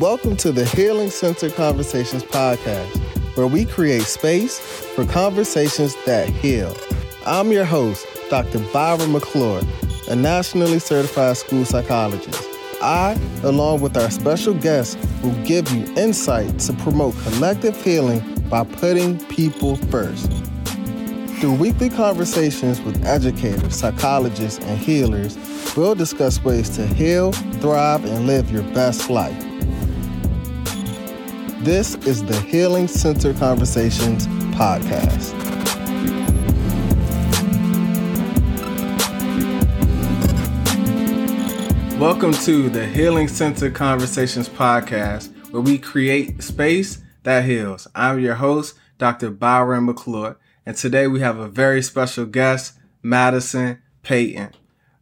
Welcome to the Healing Centered Conversations Podcast, where we create space for conversations that heal. I'm your host, Dr. Byron McClure, a nationally certified school psychologist. I, along with our special guests, will give you insight to promote collective healing by putting people first. Through weekly conversations with educators, psychologists, and healers, we'll discuss ways to heal, thrive, and live your best life. This is the Healing Centered Conversations Podcast. Welcome to the Healing Centered Conversations Podcast, where we create space that heals. I'm your host, Dr. Byron McClure, and today we have a very special guest, Madison Payton.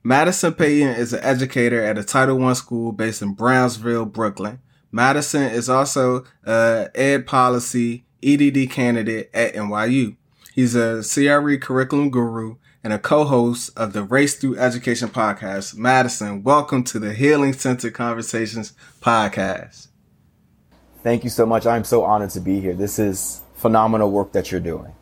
Madison Payton is an educator at a Title I school based in Brownsville, Brooklyn. Madison is also an Ed Policy EdD candidate at NYU. He's a CRE curriculum guru and a co-host of the Race Through Education Podcast. Madison, welcome to the Healing Centered Conversations Podcast. Thank you so much. I'm so honored to be here. This is phenomenal work that you're doing.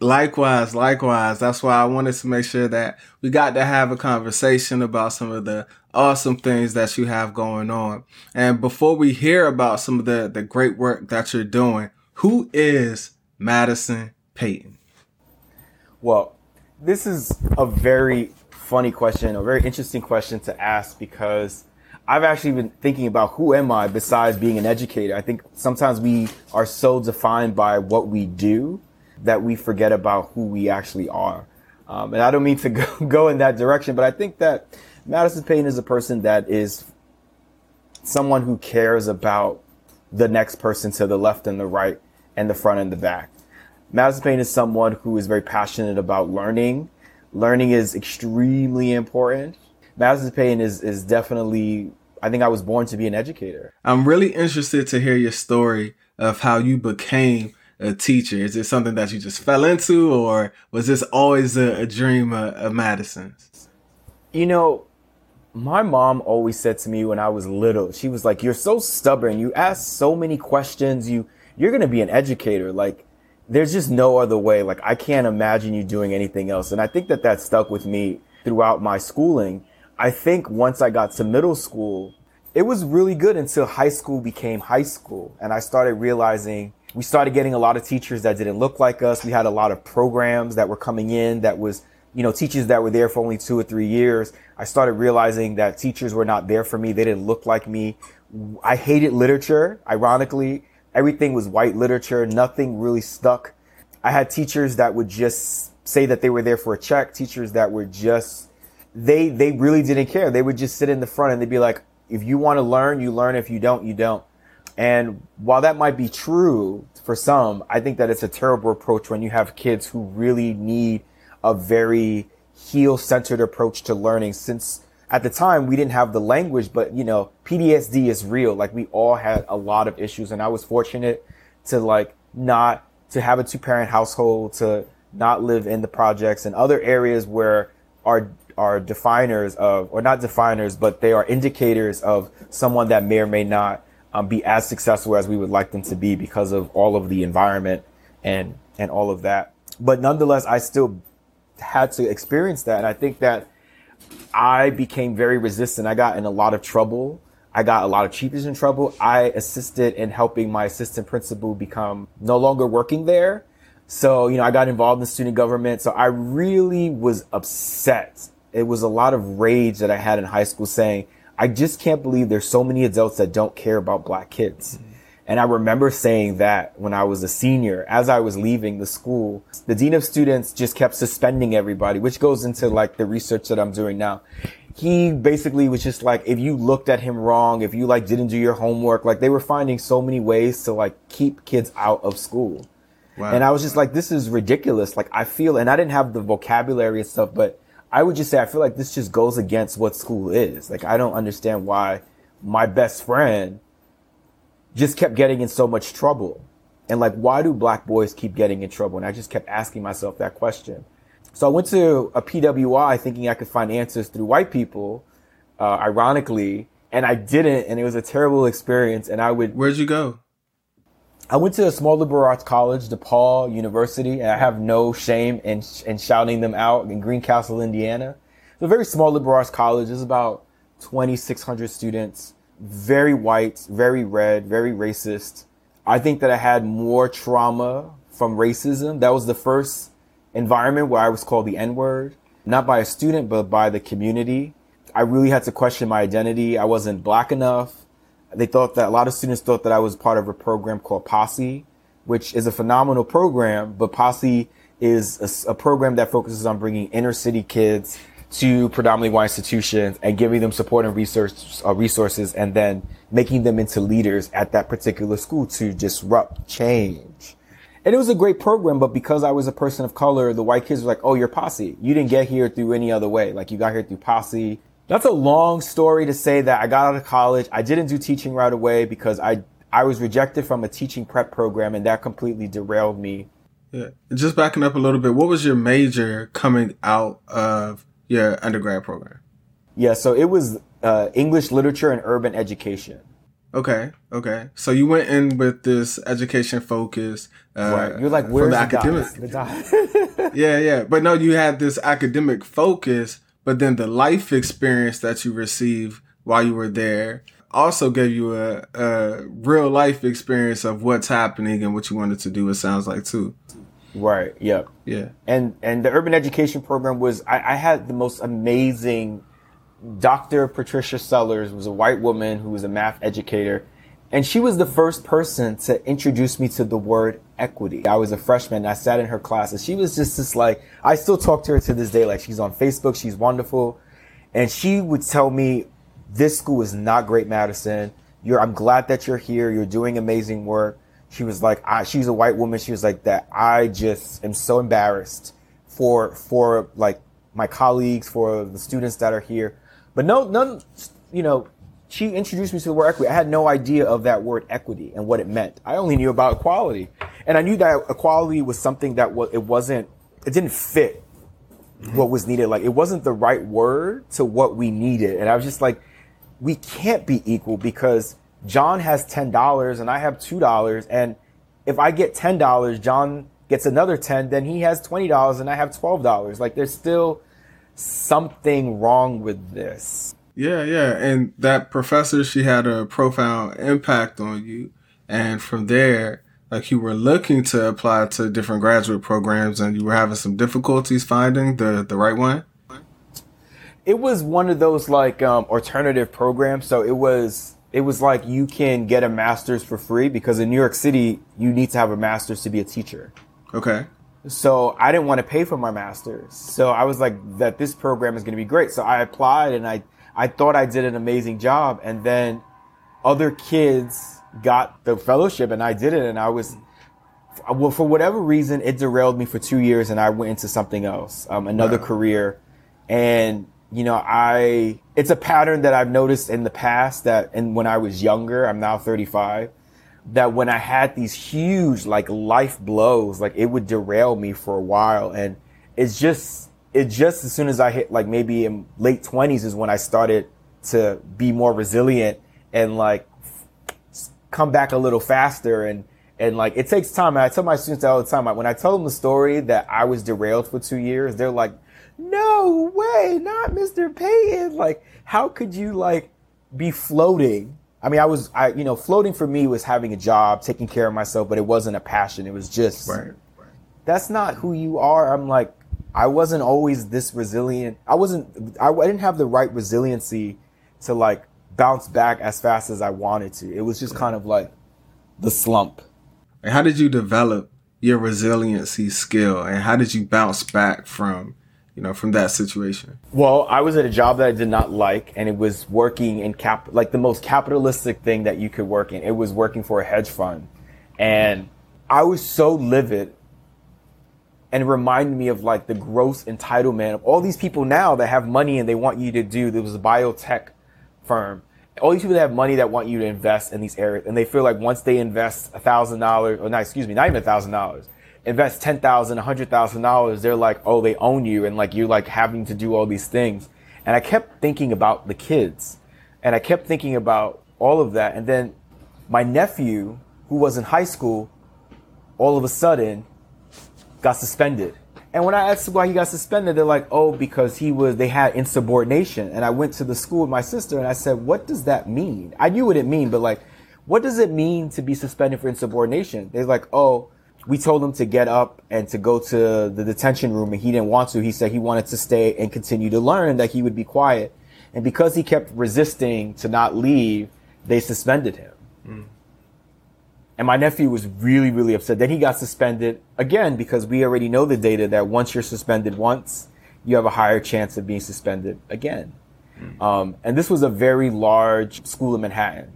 Likewise. That's why I wanted to make sure that we got to have a conversation about some of the awesome things that you have going on. And before we hear about some of the great work that you're doing, who is Madison Payton? Well, this is a very funny question, a very interesting question to ask, because I've actually been thinking about who am I besides being an educator. I think sometimes we are so defined by what we do that we forget about who we actually are. And I don't mean to go in that direction, but I think that Madison Payton is a person that is someone who cares about the next person to the left and the right and the front and the back. Madison Payton is someone who is very passionate about learning. Learning is extremely important. Madison Payton is definitely, I think I was born to be an educator. I'm really interested to hear your story of how you became a teacher. Is it something that you just fell into, or was this always a dream of Madison's? You know, my mom always said to me when I was little, she was like, "You're so stubborn. You ask so many questions. You're going to be an educator. Like, there's just no other way. Like, I can't imagine you doing anything else." And I think that stuck with me throughout my schooling. I think once I got to middle school, it was really good until high school became high school. And I started realizing we started getting a lot of teachers that didn't look like us. We had a lot of programs that were coming in that was, you know, teachers that were there for only 2 or 3 years. I started realizing that teachers were not there for me. They didn't look like me. I hated literature. Ironically, everything was white literature. Nothing really stuck. I had teachers that would just say that they were there for a check. Teachers that were just, they really didn't care. They would just sit in the front and they'd be like, "If you want to learn, you learn. If you don't, you don't." And while that might be true for some, I think that it's a terrible approach when you have kids who really need a very heel-centered approach to learning, since at the time we didn't have the language, but, you know, PTSD is real. Like, we all had a lot of issues, and I was fortunate to not to have a two-parent household, to not live in the projects and other areas where are definers of, or not definers, but they are indicators of someone that may or may not be as successful as we would like them to be because of all of the environment and all of that. But nonetheless, I still had to experience that. And I think that I became very resistant. I got in a lot of trouble. I got a lot of teachers in trouble. I assisted in helping my assistant principal become no longer working there. So, you know, I got involved in student government. So I really was upset. It was a lot of rage that I had in high school, saying, "I just can't believe there's so many adults that don't care about black kids." Mm-hmm. And I remember saying that when I was a senior, as I was leaving the school, the dean of students just kept suspending everybody, which goes into the research that I'm doing now. He basically was just like, if you looked at him wrong, if you didn't do your homework, they were finding so many ways to keep kids out of school. Wow. And I was just like, this is ridiculous. I feel, and I didn't have the vocabulary and stuff, but I would just say, I feel like this just goes against what school is. I don't understand why my best friend just kept getting in so much trouble. And why do black boys keep getting in trouble? And I just kept asking myself that question. So I went to a PWI thinking I could find answers through white people, ironically. and I didn't, and it was a terrible experience. And I would. Where'd you go? I went to a small liberal arts college, DePaul University, and I have no shame in shouting them out, in Greencastle, Indiana. It's a very small liberal arts college. It's about 2,600 students, very white, very red, very racist. I think that I had more trauma from racism. That was the first environment where I was called the N-word, not by a student, but by the community. I really had to question my identity. I wasn't black enough. They thought that a lot of students thought that I was part of a program called Posse, which is a phenomenal program, but Posse is a program that focuses on bringing inner city kids to predominantly white institutions and giving them support and resources, and then making them into leaders at that particular school to disrupt change. And it was a great program, but because I was a person of color, the white kids were like, oh, you're Posse. You didn't get here through any other way. Like, you got here through Posse. That's a long story to say that I got out of college. I didn't do teaching right away because I was rejected from a teaching prep program, and that completely derailed me. Yeah. Just backing up a little bit, what was your major coming out of your undergrad program? Yeah, so it was English literature and urban education. Okay. So you went in with this education focus. Right. You're like, where's the academic? Yeah. But no, you had this academic focus, but then the life experience that you received while you were there also gave you a real life experience of what's happening and what you wanted to do, it sounds like, too. Right. Yep. Yeah. And the urban education program was, I had the most amazing. Dr. Patricia Sellers was a white woman who was a math educator, and she was the first person to introduce me to the word equity. I was a freshman, and I sat in her class, and she was just this, like, I still talk to her to this day. Like, she's on Facebook. She's wonderful. And she would tell me, this school is not great, Madison. I'm glad that you're here. You're doing amazing work. She was like, she's a white woman. She was like that. I just am so embarrassed for like my colleagues, for the students that are here. But she introduced me to the word equity. I had no idea of that word equity and what it meant. I only knew about equality. And I knew that equality was something that it didn't fit what was needed. Like, it wasn't the right word to what we needed. And I was just like, we can't be equal because John has $10 and I have $2. And if I get $10, John gets another 10, then he has $20 and I have $12. Like, there's still something wrong with this. Yeah. And that professor, she had a profound impact on you. And from there, like, you were looking to apply to different graduate programs and you were having some difficulties finding the right one. It was one of those like alternative programs. So it was like you can get a master's for free because in New York City, you need to have a master's to be a teacher. Okay. So I didn't want to pay for my master's. So I was like, that this program is going to be great. So I applied and I thought I did an amazing job. And then other kids got the fellowship and I did it. And I was, well, for whatever reason, it derailed me for 2 years and I went into something else, another career. And, you know, it's a pattern that I've noticed in the past and when I was younger, I'm now 35. That when I had these huge, like, life blows, like, it would derail me for a while. And it's just as soon as I hit, like, maybe in late 20s is when I started to be more resilient and, like, come back a little faster. And like, it takes time. And I tell my students that all the time. When I tell them the story that I was derailed for 2 years, they're like, no way, not Mr. Payton. Like, how could you, like, be floating? I mean, floating for me was having a job, taking care of myself, but it wasn't a passion. It was just, That's not who you are. I'm like, I wasn't always this resilient. I didn't have the right resiliency to, like, bounce back as fast as I wanted to. It was just kind of like the slump. And how did you develop your resiliency skill and how did you bounce back from that situation? Well, I was at a job that I did not like, and it was working in the most capitalistic thing that you could work in. It was working for a hedge fund. And I was so livid, and it reminded me of, like, the gross entitlement of all these people now that have money and they want you to do. There was a biotech firm. All these people that have money that want you to invest in these areas, and they feel like once they invest $1,000, not even $1,000, invest $10,000, $100,000, they're like, oh, they own you. And, like, you're, like, having to do all these things. And I kept thinking about the kids And I kept thinking about all of that. And then my nephew, who was in high school, all of a sudden got suspended. And when I asked why he got suspended, they're like, oh, because they had insubordination. And I went to the school with my sister and I said, what does that mean? I knew what it meant, but like, what does it mean to be suspended for insubordination? They're like, oh, we told him to get up and to go to the detention room and he didn't want to. He said he wanted to stay and continue to learn, that he would be quiet. And because he kept resisting to not leave, they suspended him. Mm. And my nephew was really, really upset. Then he got suspended again, because we already know the data that once you're suspended once, you have a higher chance of being suspended again. Mm. And this was a very large school in Manhattan.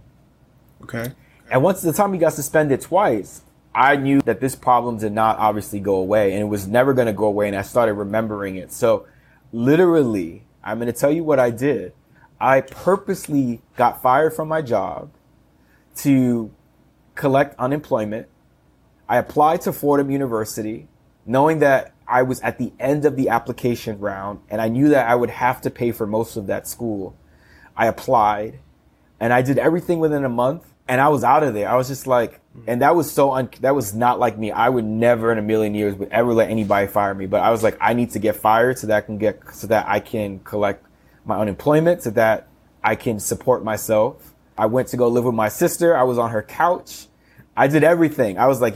Okay. And once the time he got suspended twice, I knew that this problem did not obviously go away, and it was never going to go away. And I started remembering it. So literally, I'm going to tell you what I did. I purposely got fired from my job to collect unemployment. I applied to Fordham University, knowing that I was at the end of the application round, and I knew that I would have to pay for most of that school. I applied, and I did everything within a month, and I was out of there. I was just like, and that was that was not like me. I would never in a million years would ever let anybody fire me. But I was like, I need to get fired so that I can collect my unemployment, so that I can support myself. I went to go live with my sister. I was on her couch. I did everything. I was like,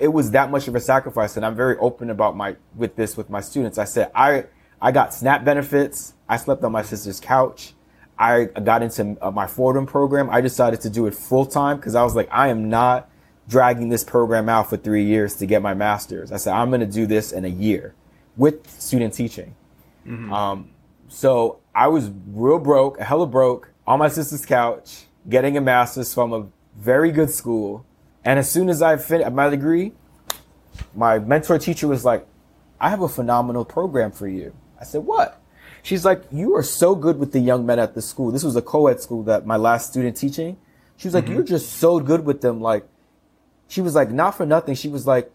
it was that much of a sacrifice. And I'm very open about with my students. I said, I got SNAP benefits. I slept on my sister's couch. I got into my Fordham program. I decided to do it full time because I was like, I am not dragging this program out for 3 years to get my master's. I said, I'm going to do this in a year with student teaching. Mm-hmm. So I was real broke, hella broke, on my sister's couch, getting a master's from a very good school. And as soon as I finished my degree, my mentor teacher was like, I have a phenomenal program for you. I said, what? She's like, you are so good with the young men at the school. This was a co-ed school that my last student teaching. She was like, mm-hmm. You're just so good with them. Like, she was like, not for nothing. She was like,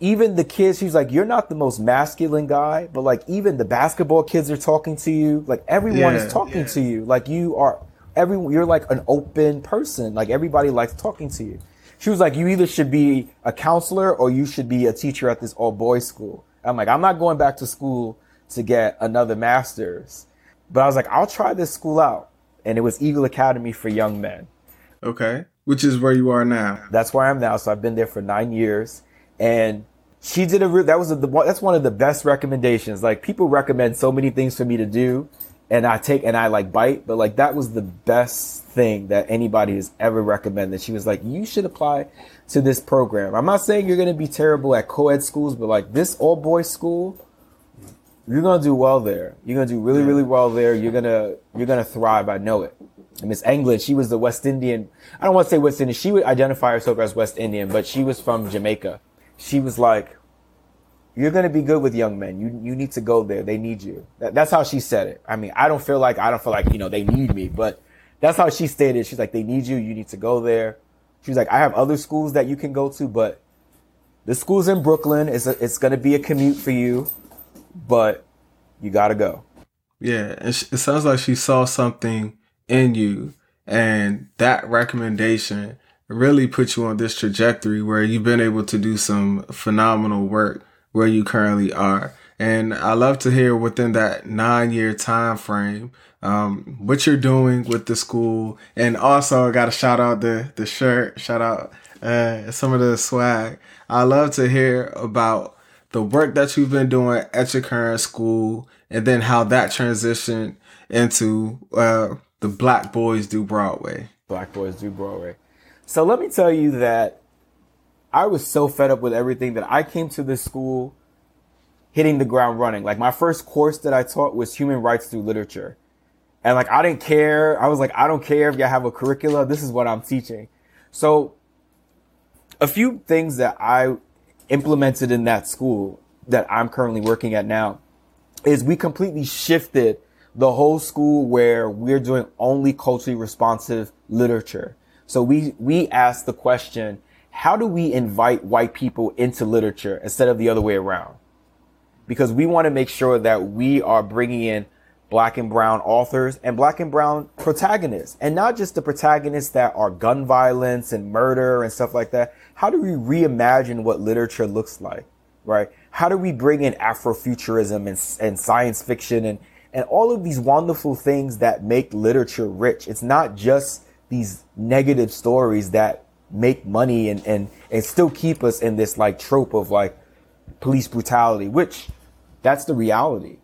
even the kids, she was like, you're not the most masculine guy, but like even the basketball kids are talking to you. Like everyone is talking to you. Like you're like an open person. Like everybody likes talking to you. She was like, you either should be a counselor or you should be a teacher at this all boys school. I'm like, I'm not going back to school to get another master's. But I was like, I'll try this school out. And it was Eagle Academy for young men. Okay. Which is where you are now. That's where I am now. So I've been there for 9 years. And she did that's one of the best recommendations. Like people recommend so many things for me to do and I like bite, but like that was the best thing that anybody has ever recommended. She was like, you should apply to this program. I'm not saying you're going to be terrible at co-ed schools, but like this all boys school, you're going to do well there. You're going to do really, really well there. You're going to thrive. I know it. And Miss England, she was the West Indian. I don't want to say West Indian. She would identify herself as West Indian, but she was from Jamaica. She was like, you're going to be good with young men. You need to go there. They need you. That's how she said it. I mean, I don't feel like, they need me, but that's how she stated. She's like, they need you. You need to go there. She was like, I have other schools that you can go to, but the school's in Brooklyn. It's going to be a commute for you, but you got to go. Yeah. And it sounds like she saw something in you, and that recommendation really put you on this trajectory where you've been able to do some phenomenal work where you currently are. And I love to hear within that 9-year time frame, what you're doing with the school. And also I got to shout out the shirt, shout out some of the swag. I love to hear about the work that you've been doing at your current school and then how that transitioned into the Black Boys Do Broadway. Black Boys Do Broadway. So let me tell you that I was so fed up with everything that I came to this school hitting the ground running. Like my first course that I taught was human rights through literature. And like, I didn't care. I was like, I don't care if you have a curricula. This is what I'm teaching. So a few things that I implemented in that school that I'm currently working at now is we completely shifted the whole school where we're doing only culturally responsive literature. So we asked the question, how do we invite white people into literature instead of the other way around? Because we want to make sure that we are bringing in Black and brown authors and Black and brown protagonists, and not just the protagonists that are gun violence and murder and stuff like that. How do we reimagine what literature looks like, right? How do we bring in Afrofuturism and science fiction and all of these wonderful things that make literature rich? It's not just these negative stories that make money and still keep us in this like trope of like police brutality, which that's the reality.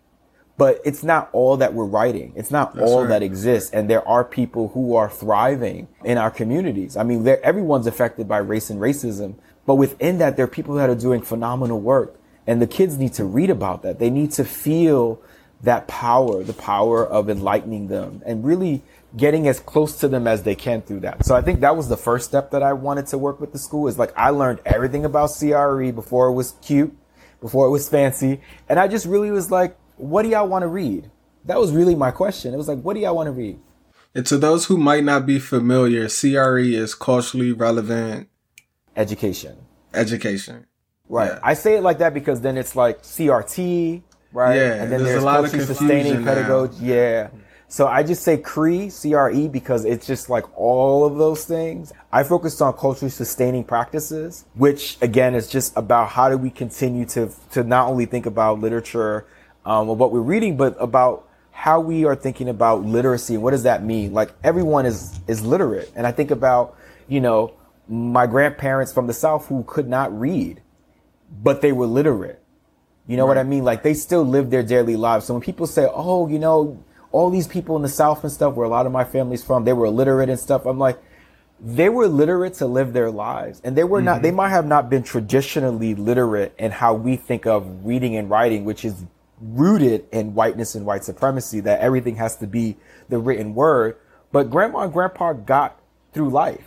But it's not all that we're writing. It's not all that exists. And there are people who are thriving in our communities. I mean, everyone's affected by race and racism. But within that, there are people that are doing phenomenal work. And the kids need to read about that. They need to feel that power, the power of enlightening them and really getting as close to them as they can through that. So I think that was the first step that I wanted to work with the school is like I learned everything about CRE before it was cute, before it was fancy. And I just really was like, what do y'all want to read? That was really my question. It was like, what do y'all want to read? And to those who might not be familiar, CRE is culturally relevant education. Education. Right. Yeah. I say it like that because then it's like CRT, right? Yeah. And then there's a lot of sustaining pedagogy. Yeah. So I just say CRE because it's just like all of those things. I focused on culturally sustaining practices, which again is just about how do we continue to not only think about literature of what we're reading, but about how we are thinking about literacy. What does that mean? Like everyone is literate. And I think about, you know, my grandparents from the South who could not read, but they were literate. You know what I mean? Like they still live their daily lives. So when people say, oh, you know, all these people in the South and stuff where a lot of my family's from, they were illiterate and stuff. I'm like, they were literate to live their lives, and they were not, they might have not been traditionally literate in how we think of reading and writing, which is rooted in whiteness and white supremacy, that everything has to be the written word. But grandma and grandpa got through life.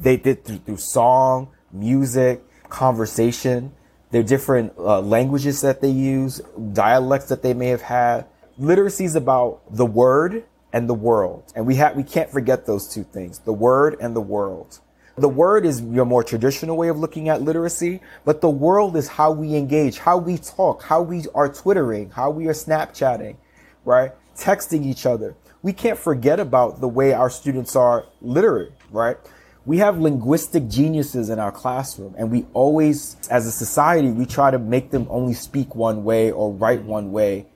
They did through song, music, conversation, their different languages that they use, dialects that they may have had. Literacy is about the word and the world, and we can't forget those two things, the word and the world. The word is your more traditional way of looking at literacy, but the world is how we engage, how we talk, how we are Twittering, how we are Snapchatting, right? Texting each other. We can't forget about the way our students are literate, right? We have linguistic geniuses in our classroom, and we always, as a society, we try to make them only speak one way or write one way.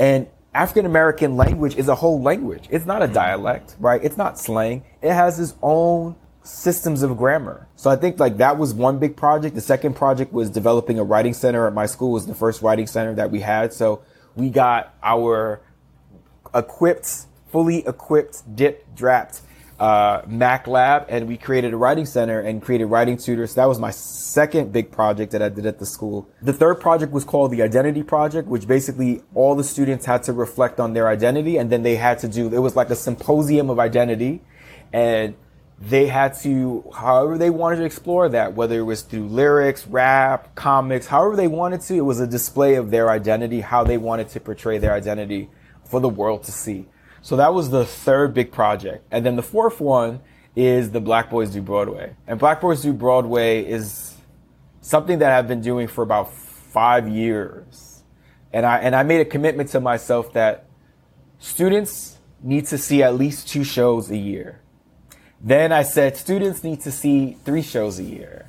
And African American language is a whole language. It's not a dialect, right? It's not slang. It has its own systems of grammar. So I think like that was one big project. The second project was developing a writing center at my school. It was the first writing center that we had. So we got our fully equipped, dip-drapped Mac lab, and we created a writing center and created writing tutors. So that was my second big project that I did at the school. The third project was called the Identity Project, which basically all the students had to reflect on their identity, and then they had to do, it was like a symposium of identity, and they had to, however they wanted to explore that, whether it was through lyrics, rap, comics, however they wanted to, it was a display of their identity, how they wanted to portray their identity for the world to see. So that was the third big project. And then the fourth one is the Black Boys Do Broadway. And Black Boys Do Broadway is something that I've been doing for about 5 years. And I made a commitment to myself that students need to see at least 2 shows a year. Then I said, students need to see 3 shows a year.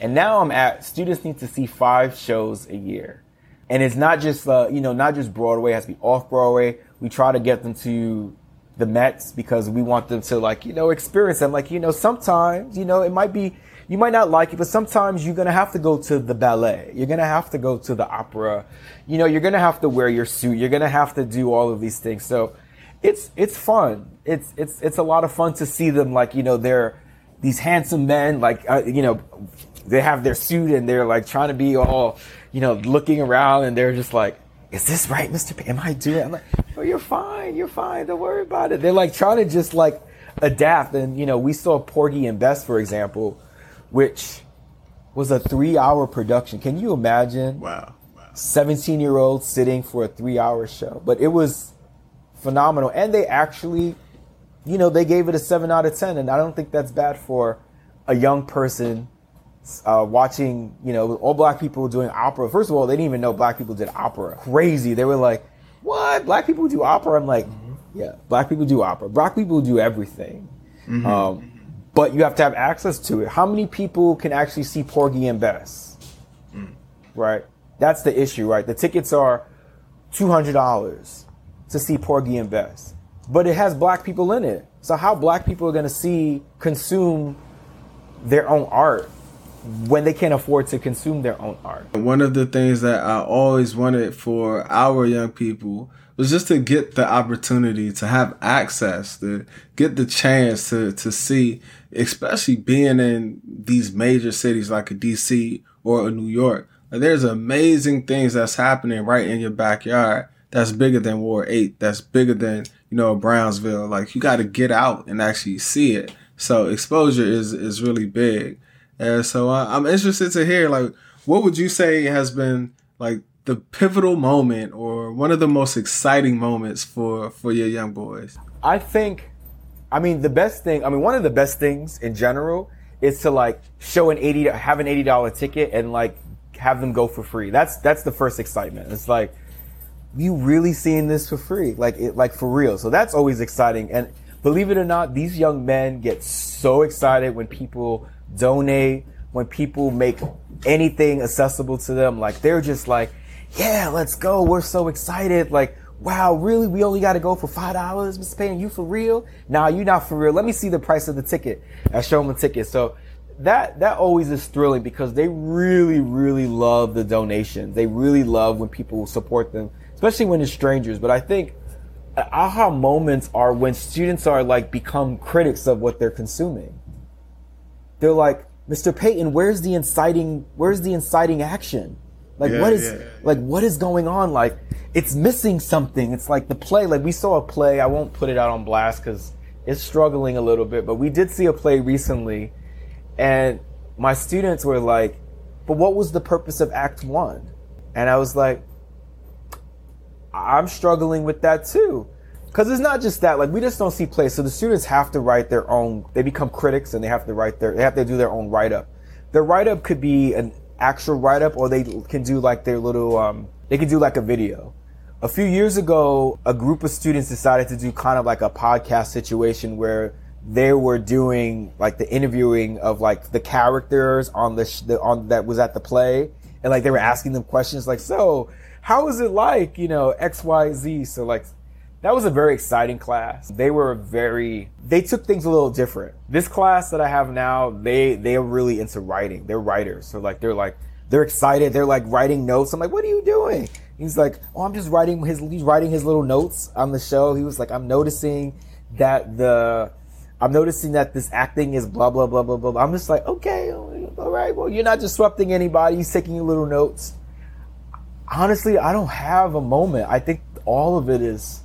And now I'm at, students need to see 5 shows a year. And it's not just, not just Broadway, it has to be off-Broadway. We try to get them to the Mets because we want them to, experience them. Sometimes, it might be, you might not like it, but sometimes you're going to have to go to the ballet. You're going to have to go to the opera. You're going to have to wear your suit. You're going to have to do all of these things. So, It's fun. It's a lot of fun to see them they're these handsome men they have their suit and they're like trying to be all looking around and they're just like, is this right, Mr. P? Am I doing it? I'm like, oh, you're fine. Don't worry about it. They're like trying to just like adapt. And we saw Porgy and Bess, for example, which was a 3-hour production. Can you imagine? Wow. 17-year-olds sitting for a 3-hour show, but it was phenomenal. And they actually, they gave it a 7 out of 10, and I don't think that's bad for a young person watching, all Black people doing opera. First of all, they didn't even know Black people did opera. Crazy. They were like, what? Black people do opera? I'm like, yeah, black people do opera. Black people do everything. Mm-hmm. But you have to have access to it. How many people can actually see Porgy and Bess? Mm. Right? That's the issue, right? The tickets are $200 to see Porgy and Bess. But it has black people in it. So how black people are going to consume their own art when they can't afford to consume their own art? One of the things that I always wanted for our young people was just to get the opportunity to have access, to get the chance to see, especially being in these major cities like a DC or a New York. There's amazing things that's happening right in your backyard that's bigger than Ward 8, that's bigger than, you know, Brownsville. Like, you got to get out and actually see it. So exposure is really big. And so I'm interested to hear, like, what would you say has been, like, the pivotal moment or one of the most exciting moments for your young boys? I think, one of the best things in general is to, like, have an $80 ticket and, like, have them go for free. That's the first excitement. It's like, you really seeing this for free, like for real. So that's always exciting. And believe it or not, these young men get so excited when people donate, when people make anything accessible to them. Like, they're just like, yeah, let's go. We're so excited. Like, wow, really? We only got to go for $5, Ms. Payton? You for real? Nah, you not for real. Let me see the price of the ticket. I show them the ticket. So that always is thrilling because they really, really love the donations. They really love when people support them, especially when it's strangers. But I think aha moments are when students are like become critics of what they're consuming. They're like, Mr. Payton, where's the inciting action? Like, what is going on? Like, it's missing something. It's like the play, like we saw a play. I won't put it out on blast because it's struggling a little bit, but we did see a play recently and my students were like, but what was the purpose of act one? And I was like, I'm struggling with that too. Because it's not just that, like, we just don't see plays. So the students have to write their own, they become critics and they have to do their own write-up. Their write-up could be an actual write-up, or they can do like their little, they could do like a video. A few years ago, a group of students decided to do kind of like a podcast situation where they were doing like the interviewing of like the characters on that was at the play. And like, they were asking them questions like, so how is it like, you know, X, Y, Z? So like, that was a very exciting class. They took things a little different. This class that I have now, they're really into writing. They're writers. So like, they're excited. They're like writing notes. I'm like, what are you doing? He's like, oh, I'm just he's writing his little notes on the show. He was like, I'm noticing that this acting is blah, blah, blah, blah, blah. I'm just like, okay, all right. Well, you're not disrupting anybody. He's taking your little notes. Honestly, I don't have a moment. I think all of it is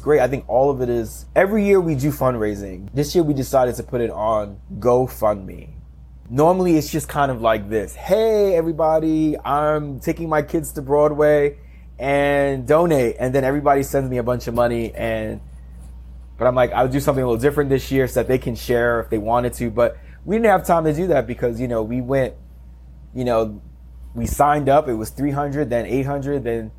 great. I think all of it is... Every year we do fundraising. This year we decided to put it on GoFundMe. Normally it's just kind of like this. Hey, everybody, I'm taking my kids to Broadway and donate. And then everybody sends me a bunch of money. But I'm like, I'll do something a little different this year so that they can share if they wanted to. But we didn't have time to do that because, you know, we went, you know, we signed up. It was 300, then 800, then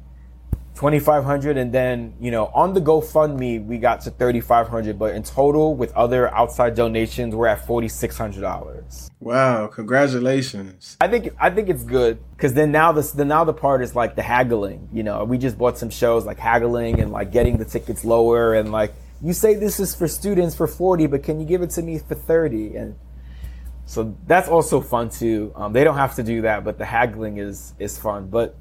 2,500, and then, you know, on the GoFundMe we got to 3,500, but in total with other outside donations we're at $4,600. Wow, congratulations. I think it's good because then now the part is like the haggling. You know, we just bought some shows, like haggling and like getting the tickets lower and like, you say this is for students for 40, but can you give it to me for 30? And so that's also fun too. They don't have to do that, but the haggling is fun. But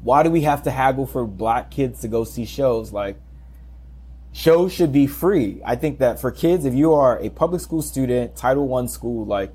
why do we have to haggle for black kids to go see shows? Like, shows should be free. I think that for kids, if you are a public school student, Title I school, like,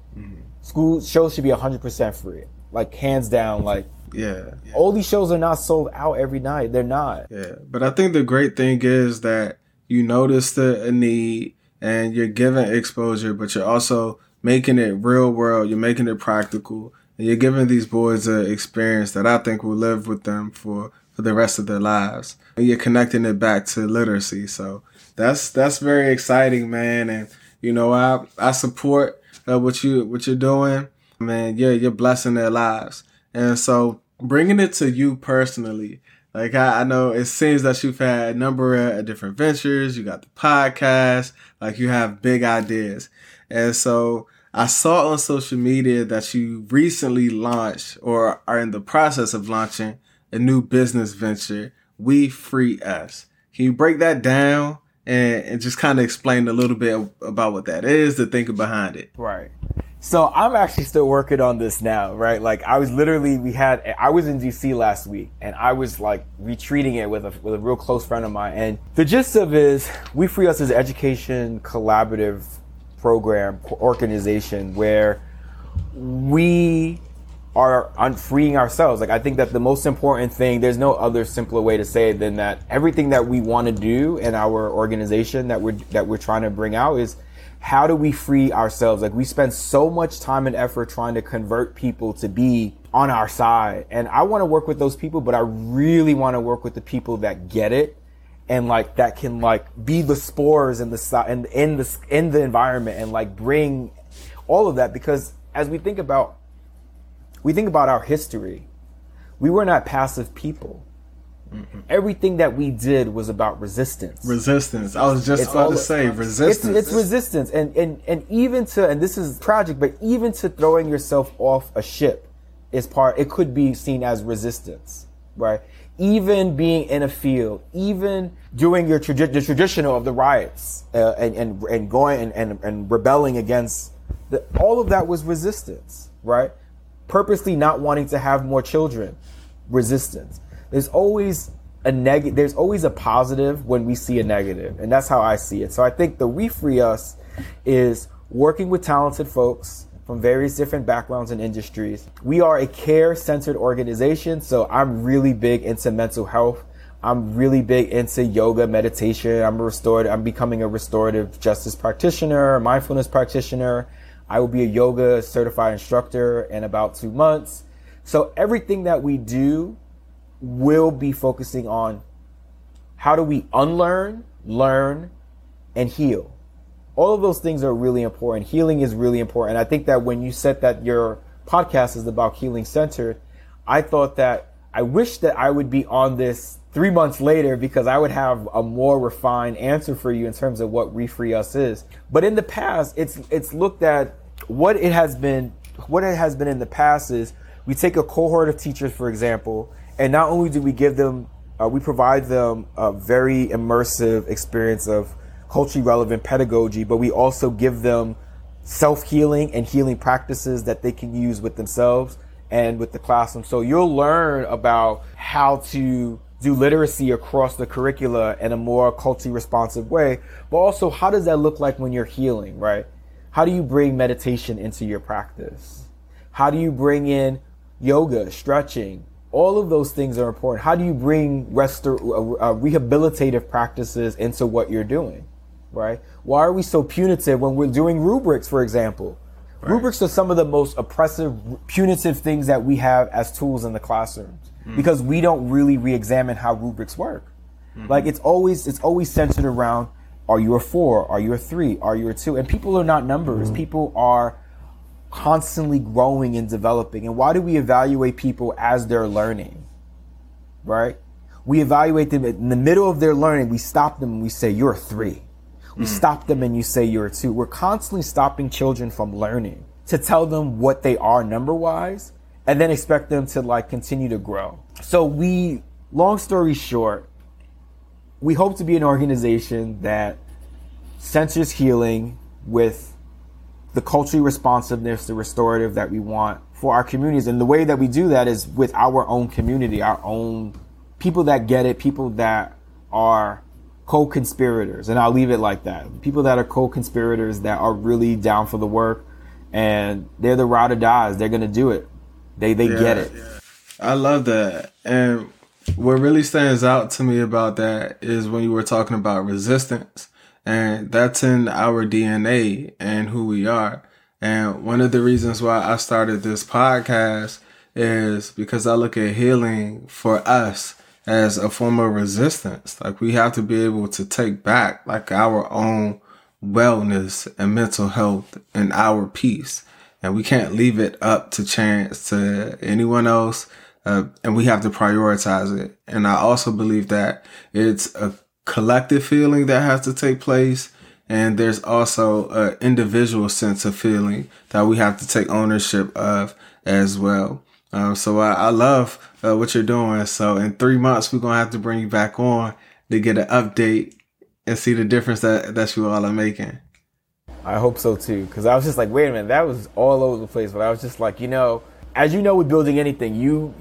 school shows should be 100% free. Like, hands down, like, yeah. All these shows are not sold out every night. They're not. Yeah, but I think the great thing is that you notice a need and you're giving exposure, but you're also making it real world. You're making it practical. You're giving these boys an experience that I think will live with them for the rest of their lives. And you're connecting it back to literacy. So that's very exciting, man. And, you know, I support what you're doing. Man, you're blessing their lives. And so bringing it to you personally, Like, I know it seems that you've had a number of different ventures. You got the podcast. Like, you have big ideas. And so I saw on social media that you recently launched or are in the process of launching a new business venture, We Free Us. Can you break that down and just kind of explain a little bit about what that is, the thinking behind it? Right. So I'm actually still working on this now, right? Like I was in DC last week and I was like retreating it with a real close friend of mine. And the gist of it is We Free Us is an education collaborative program organization where we are unfreeing ourselves. Like I think that the most important thing, there's no other simpler way to say it than that everything that we want to do in our organization that we're trying to bring out is, how do we free ourselves? Like we spend so much time and effort trying to convert people to be on our side. And I want to work with those people, but I really want to work with the people that get it and like that can like be the spores in the environment and like bring all of that. Because as we think about our history, we were not passive people. Mm-mm. Everything that we did was about resistance. Resistance. I was just about to say resistance. It's resistance. And even to, and this is tragic, but even to throwing yourself off a ship is part, it could be seen as resistance, right? Even being in a field, even doing your the traditional of the riots and going and rebelling against, all of that was resistance, right? Purposely not wanting to have more children, resistance. There's always a positive when we see a negative, and that's how I see it. So I think the We Free Us is working with talented folks from various different backgrounds and industries. We are a care-centered organization, so I'm really big into mental health. I'm really big into yoga, meditation. I'm becoming a restorative justice practitioner, mindfulness practitioner. I will be a yoga certified instructor in about 2 months. So everything that we do will be focusing on how do we unlearn, learn, and heal. All of those things are really important. Healing is really important. I think that when you said that your podcast is about healing centered, I thought that I wish that I would be on this 3 months later because I would have a more refined answer for you in terms of what We Free Us is. But in the past, it's looked at what it has been in the past is we take a cohort of teachers, for example, and not only do we give them, we provide them a very immersive experience of culturally relevant pedagogy, but we also give them self-healing and healing practices that they can use with themselves and with the classroom. So you'll learn about how to do literacy across the curricula in a more culturally responsive way, but also how does that look like when you're healing, right? How do you bring meditation into your practice? How do you bring in yoga, stretching? All of those things are important. How do you bring rehabilitative practices into what you're doing, right? Why are we so punitive when we're doing rubrics, for example? Right. Rubrics are some of the most oppressive, punitive things that we have as tools in the classrooms because we don't really re-examine how rubrics work. Mm-hmm. Like it's always centered around, are you a 4? Are you a 3? Are you a 2? And people are not numbers. Mm-hmm. People are constantly growing and developing. And why do we evaluate people as they're learning, right? We evaluate them in the middle of their learning. We stop them and we say, you're a 3. We stop them and you say, you're a 2. We're constantly stopping children from learning to tell them what they are number-wise and then expect them to like continue to grow. So long story short, we hope to be an organization that centers healing with the culturally responsiveness, the restorative that we want for our communities. And the way that we do that is with our own community, our own people that get it, people that are co-conspirators. And I'll leave it like that. People that are co-conspirators that are really down for the work and they're the ride or dies. They're going to do it. They get it. Yeah. I love that. And what really stands out to me about that is when you were talking about resistance. And that's in our DNA and who we are. And one of the reasons why I started this podcast is because I look at healing for us as a form of resistance. Like we have to be able to take back like our own wellness and mental health and our peace. And we can't leave it up to chance to anyone else and we have to prioritize it. And I also believe that it's a collective feeling that has to take place. And there's also an individual sense of feeling that we have to take ownership of as well. So I love what you're doing. So in 3 months, we're going to have to bring you back on to get an update and see the difference that you all are making. I hope so, too, because I was just like, wait a minute, that was all over the place. But I was just like, as you know, with building anything, you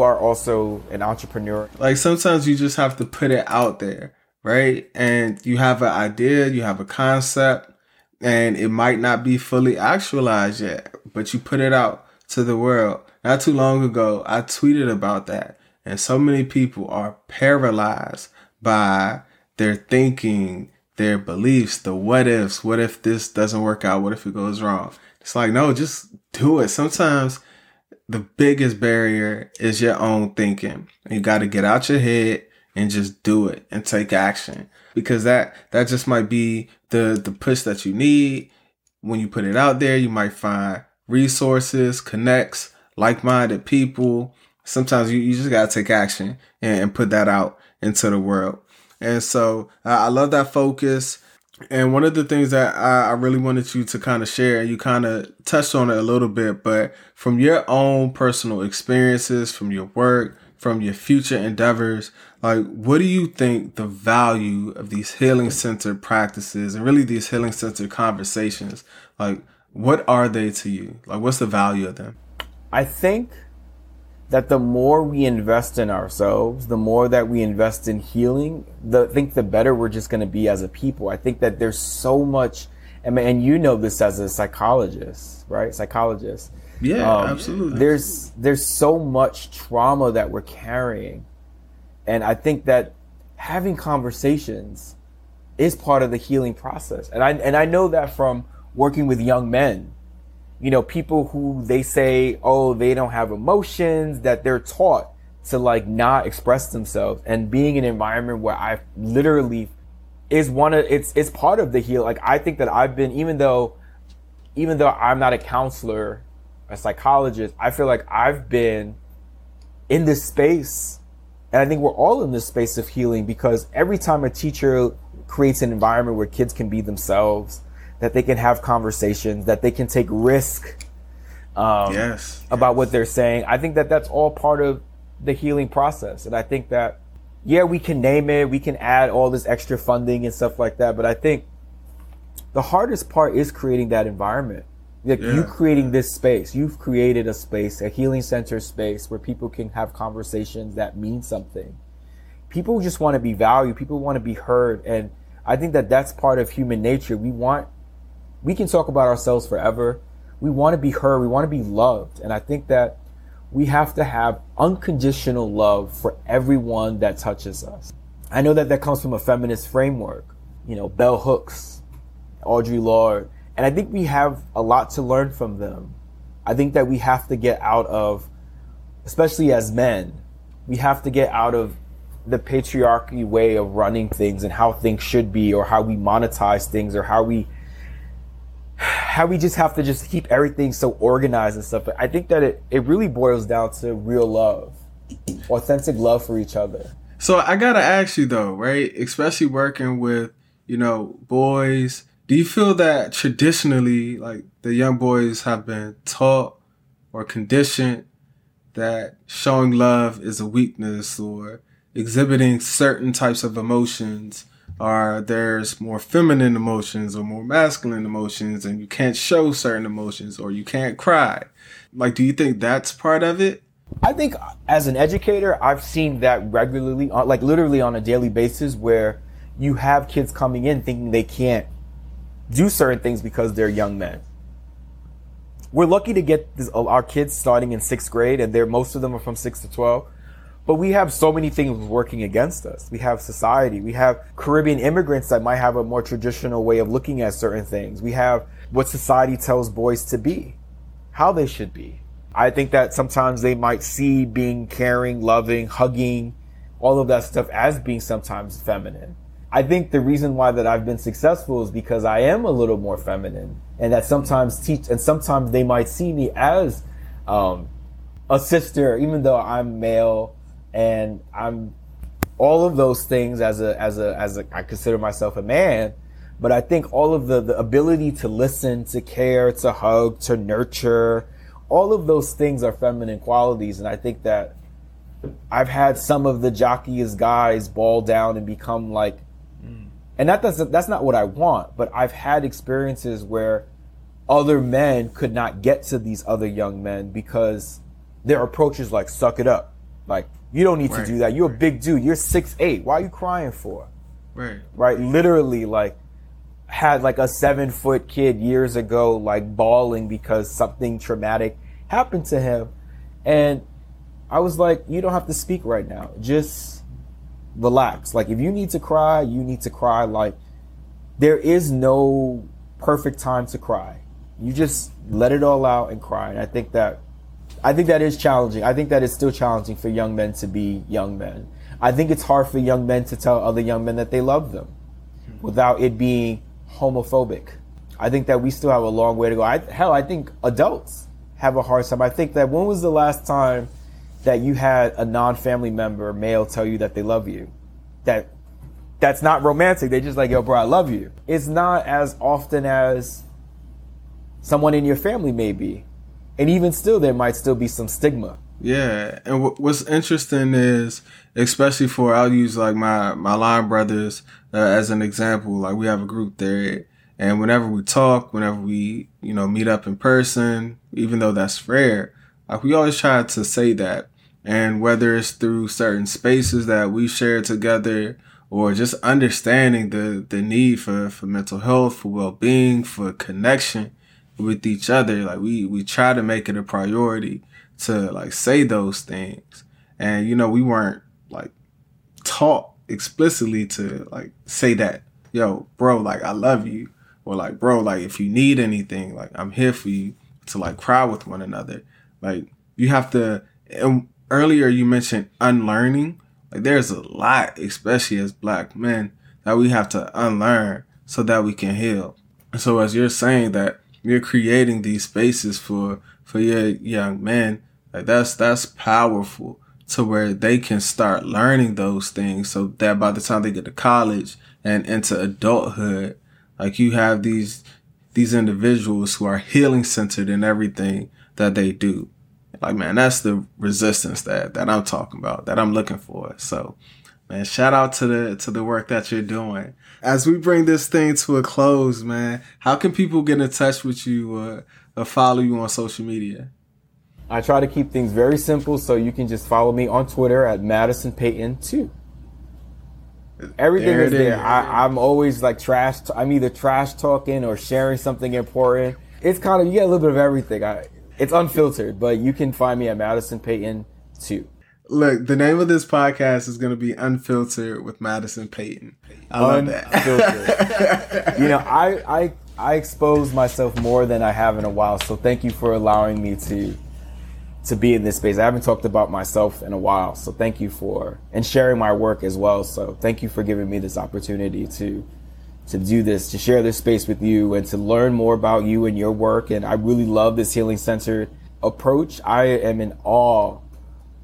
are also an entrepreneur. Like sometimes you just have to put it out there, right? And you have an idea, you have a concept, and it might not be fully actualized yet, but you put it out to the world. Not too long ago, I tweeted about that. And so many people are paralyzed by their thinking, their beliefs, the what ifs. What if this doesn't work out? What if it goes wrong? It's like, no, just do it. Sometimes the biggest barrier is your own thinking. You got to get out your head and just do it and take action, because that just might be the push that you need. When you put it out there, you might find resources, connects, like-minded people. Sometimes you just got to take action and put that out into the world. And so I love that focus. And one of the things that I really wanted you to kind of share, and you kind of touched on it a little bit, but from your own personal experiences, from your work, from your future endeavors, like what do you think the value of these healing-centered practices and really these healing-centered conversations, like what are they to you? Like what's the value of them? I think that the more we invest in ourselves, the more that we invest in healing, the better we're just going to be as a people. I think that there's so much, and you know this as a psychologist, right? Psychologist. Yeah, absolutely. There's so much trauma that we're carrying. And I think that having conversations is part of the healing process. And I know that from working with young men. People who they say, oh, they don't have emotions, that they're taught to like not express themselves, and being in an environment where I literally is one of it's part of the heal. Like I think that I've been, even though I'm not a counselor, a psychologist, I feel like I've been in this space, and I think we're all in this space of healing, because every time a teacher creates an environment where kids can be themselves, that they can have conversations, that they can take risk about what they're saying. I think that that's all part of the healing process. And I think that, yeah, we can name it. We can add all this extra funding and stuff like that. But I think the hardest part is creating that environment. Like you creating this space. You've created a space, a healing center space where people can have conversations that mean something. People just want to be valued. People want to be heard. And I think that that's part of human nature. We can talk about ourselves forever. We want to be heard. We want to be loved. And I think that we have to have unconditional love for everyone that touches us. I know that comes from a feminist framework, Bell Hooks, Audre Lorde. And I think we have a lot to learn from them. I think that we have to get out of, especially as men, we have to get out of the patriarchy way of running things and how things should be, or how we monetize things, or how we just have to just keep everything so organized and stuff. But I think that it really boils down to real love, authentic love for each other. So I got to ask you though, right? Especially working with, boys, do you feel that traditionally, like the young boys have been taught or conditioned that showing love is a weakness, or exhibiting certain types of emotions, or there's more feminine emotions or more masculine emotions, and you can't show certain emotions, or you can't cry? Like, do you think that's part of it? I think as an educator, I've seen that regularly, like literally on a daily basis, where you have kids coming in thinking they can't do certain things because they're young men. We're lucky to get our kids starting in 6th grade, and most of them are from 6 to 12. But we have so many things working against us. We have society. We have Caribbean immigrants that might have a more traditional way of looking at certain things. We have what society tells boys to be, how they should be. I think that sometimes they might see being caring, loving, hugging, all of that stuff as being sometimes feminine. I think the reason why that I've been successful is because I am a little more feminine, and that sometimes they might see me as a sister, even though I'm male and I'm all of those things as a I consider myself a man. But I think all of the ability to listen, to care, to hug, to nurture, all of those things are feminine qualities. And I think that I've had some of the jockiest guys ball down and become like, and that's not what I want, but I've had experiences where other men could not get to these other young men because their approach is like, suck it up. Like, you don't need to do that. You're a big dude. You're 6'8". Why are you crying for? Right. Literally, like, had like a 7-foot kid years ago, like bawling because something traumatic happened to him. And I was like, you don't have to speak right now. Just relax. Like, if you need to cry, you need to cry. Like, there is no perfect time to cry. You just let it all out and cry. And I think that is challenging. I think that is still challenging for young men to be young men. I think it's hard for young men to tell other young men that they love them without it being homophobic. I think that we still have a long way to go. I think adults have a hard time. I think that, when was the last time that you had a non-family member, male, tell you that they love you? That's not romantic. They just like, yo, bro, I love you. It's not as often as someone in your family maybe. And even still, there might still be some stigma. Yeah. And what's interesting is, especially for, I'll use like my line brothers as an example. Like, we have a group there, and whenever we talk, whenever we, meet up in person, even though that's rare, like, we always try to say that. And whether it's through certain spaces that we share together, or just understanding the need for mental health, for well-being, for connection with each other, like, we try to make it a priority to, like, say those things. And, we weren't, like, taught explicitly to, like, say that, yo, bro, like, I love you. Or, like, bro, like, if you need anything, like, I'm here for you, to, like, cry with one another. Like, you have to, and earlier you mentioned unlearning. Like, there's a lot, especially as Black men, that we have to unlearn so that we can heal. And so, as you're saying that you're creating these spaces for your young men, like, that's powerful, to where they can start learning those things, so that by the time they get to college and into adulthood, like, you have these individuals who are healing centered in everything that they do. Like, man, that's the resistance that I'm talking about, that I'm looking for. So, man, shout out to the work that you're doing. As we bring this thing to a close, man, how can people get in touch with you or follow you on social media? I try to keep things very simple, so you can just follow me on Twitter at Madison Payton 2. Everything there is there. I'm always like I'm either trash talking or sharing something important. It's kind of, you get a little bit of everything. It's unfiltered, but you can find me at Madison Payton 2. Look, the name of this podcast is going to be Unfiltered with Madison Payton. I love that. I expose myself more than I have in a while, so thank you for allowing me to be in this space. I haven't talked about myself in a while, so thank you for, and sharing my work as well. So thank you for giving me this opportunity to do this, to share this space with you, and to learn more about you and your work. And I really love this healing-centered approach. I am in awe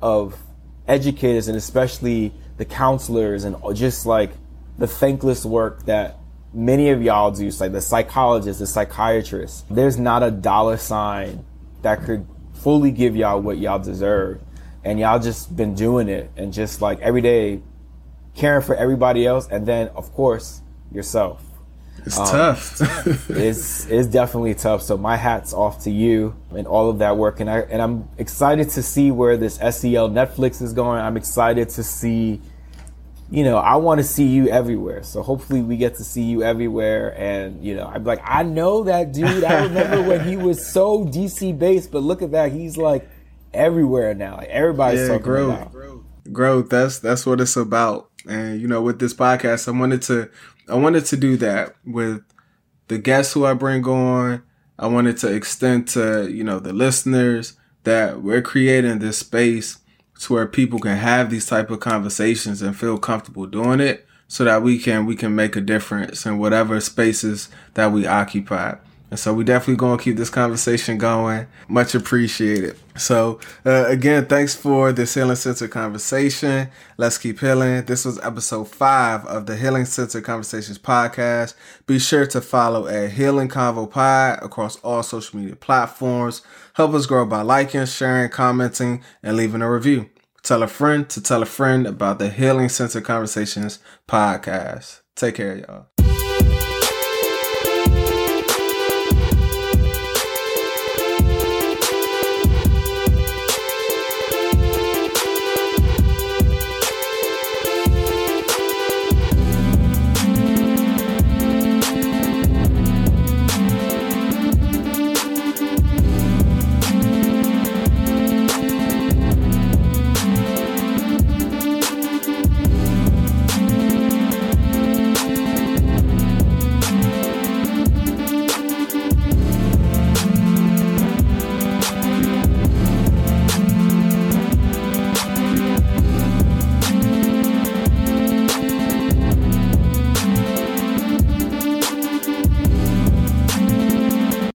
of educators, and especially the counselors, and just like the thankless work that many of y'all do, like the psychologists, the psychiatrists. There's not a dollar sign that could fully give y'all what y'all deserve. And y'all just been doing it, and just like every day caring for everybody else. And then, of course, yourself. It's tough. it's definitely tough. So my hat's off to you and all of that work. And I'm excited to see where this SEL Netflix is going. I'm excited to see, I want to see you everywhere. So hopefully we get to see you everywhere. And, I'm like, I know that dude. I remember when he was so DC based, but look at that. He's like everywhere now. Like, everybody's talking about growth. That's what it's about. And, with this podcast, I wanted to do that with the guests who I bring on. I wanted to extend to, the listeners, that we're creating this space to where people can have these type of conversations and feel comfortable doing it, so that we can make a difference in whatever spaces that we occupy. And so we definitely going to keep this conversation going. Much appreciated. So again, thanks for this Healing Centered Conversation. Let's keep healing. This was episode 5 of the Healing Centered Conversations podcast. Be sure to follow at Healing Convo Pod across all social media platforms. Help us grow by liking, sharing, commenting, and leaving a review. Tell a friend to tell a friend about the Healing Centered Conversations podcast. Take care, y'all.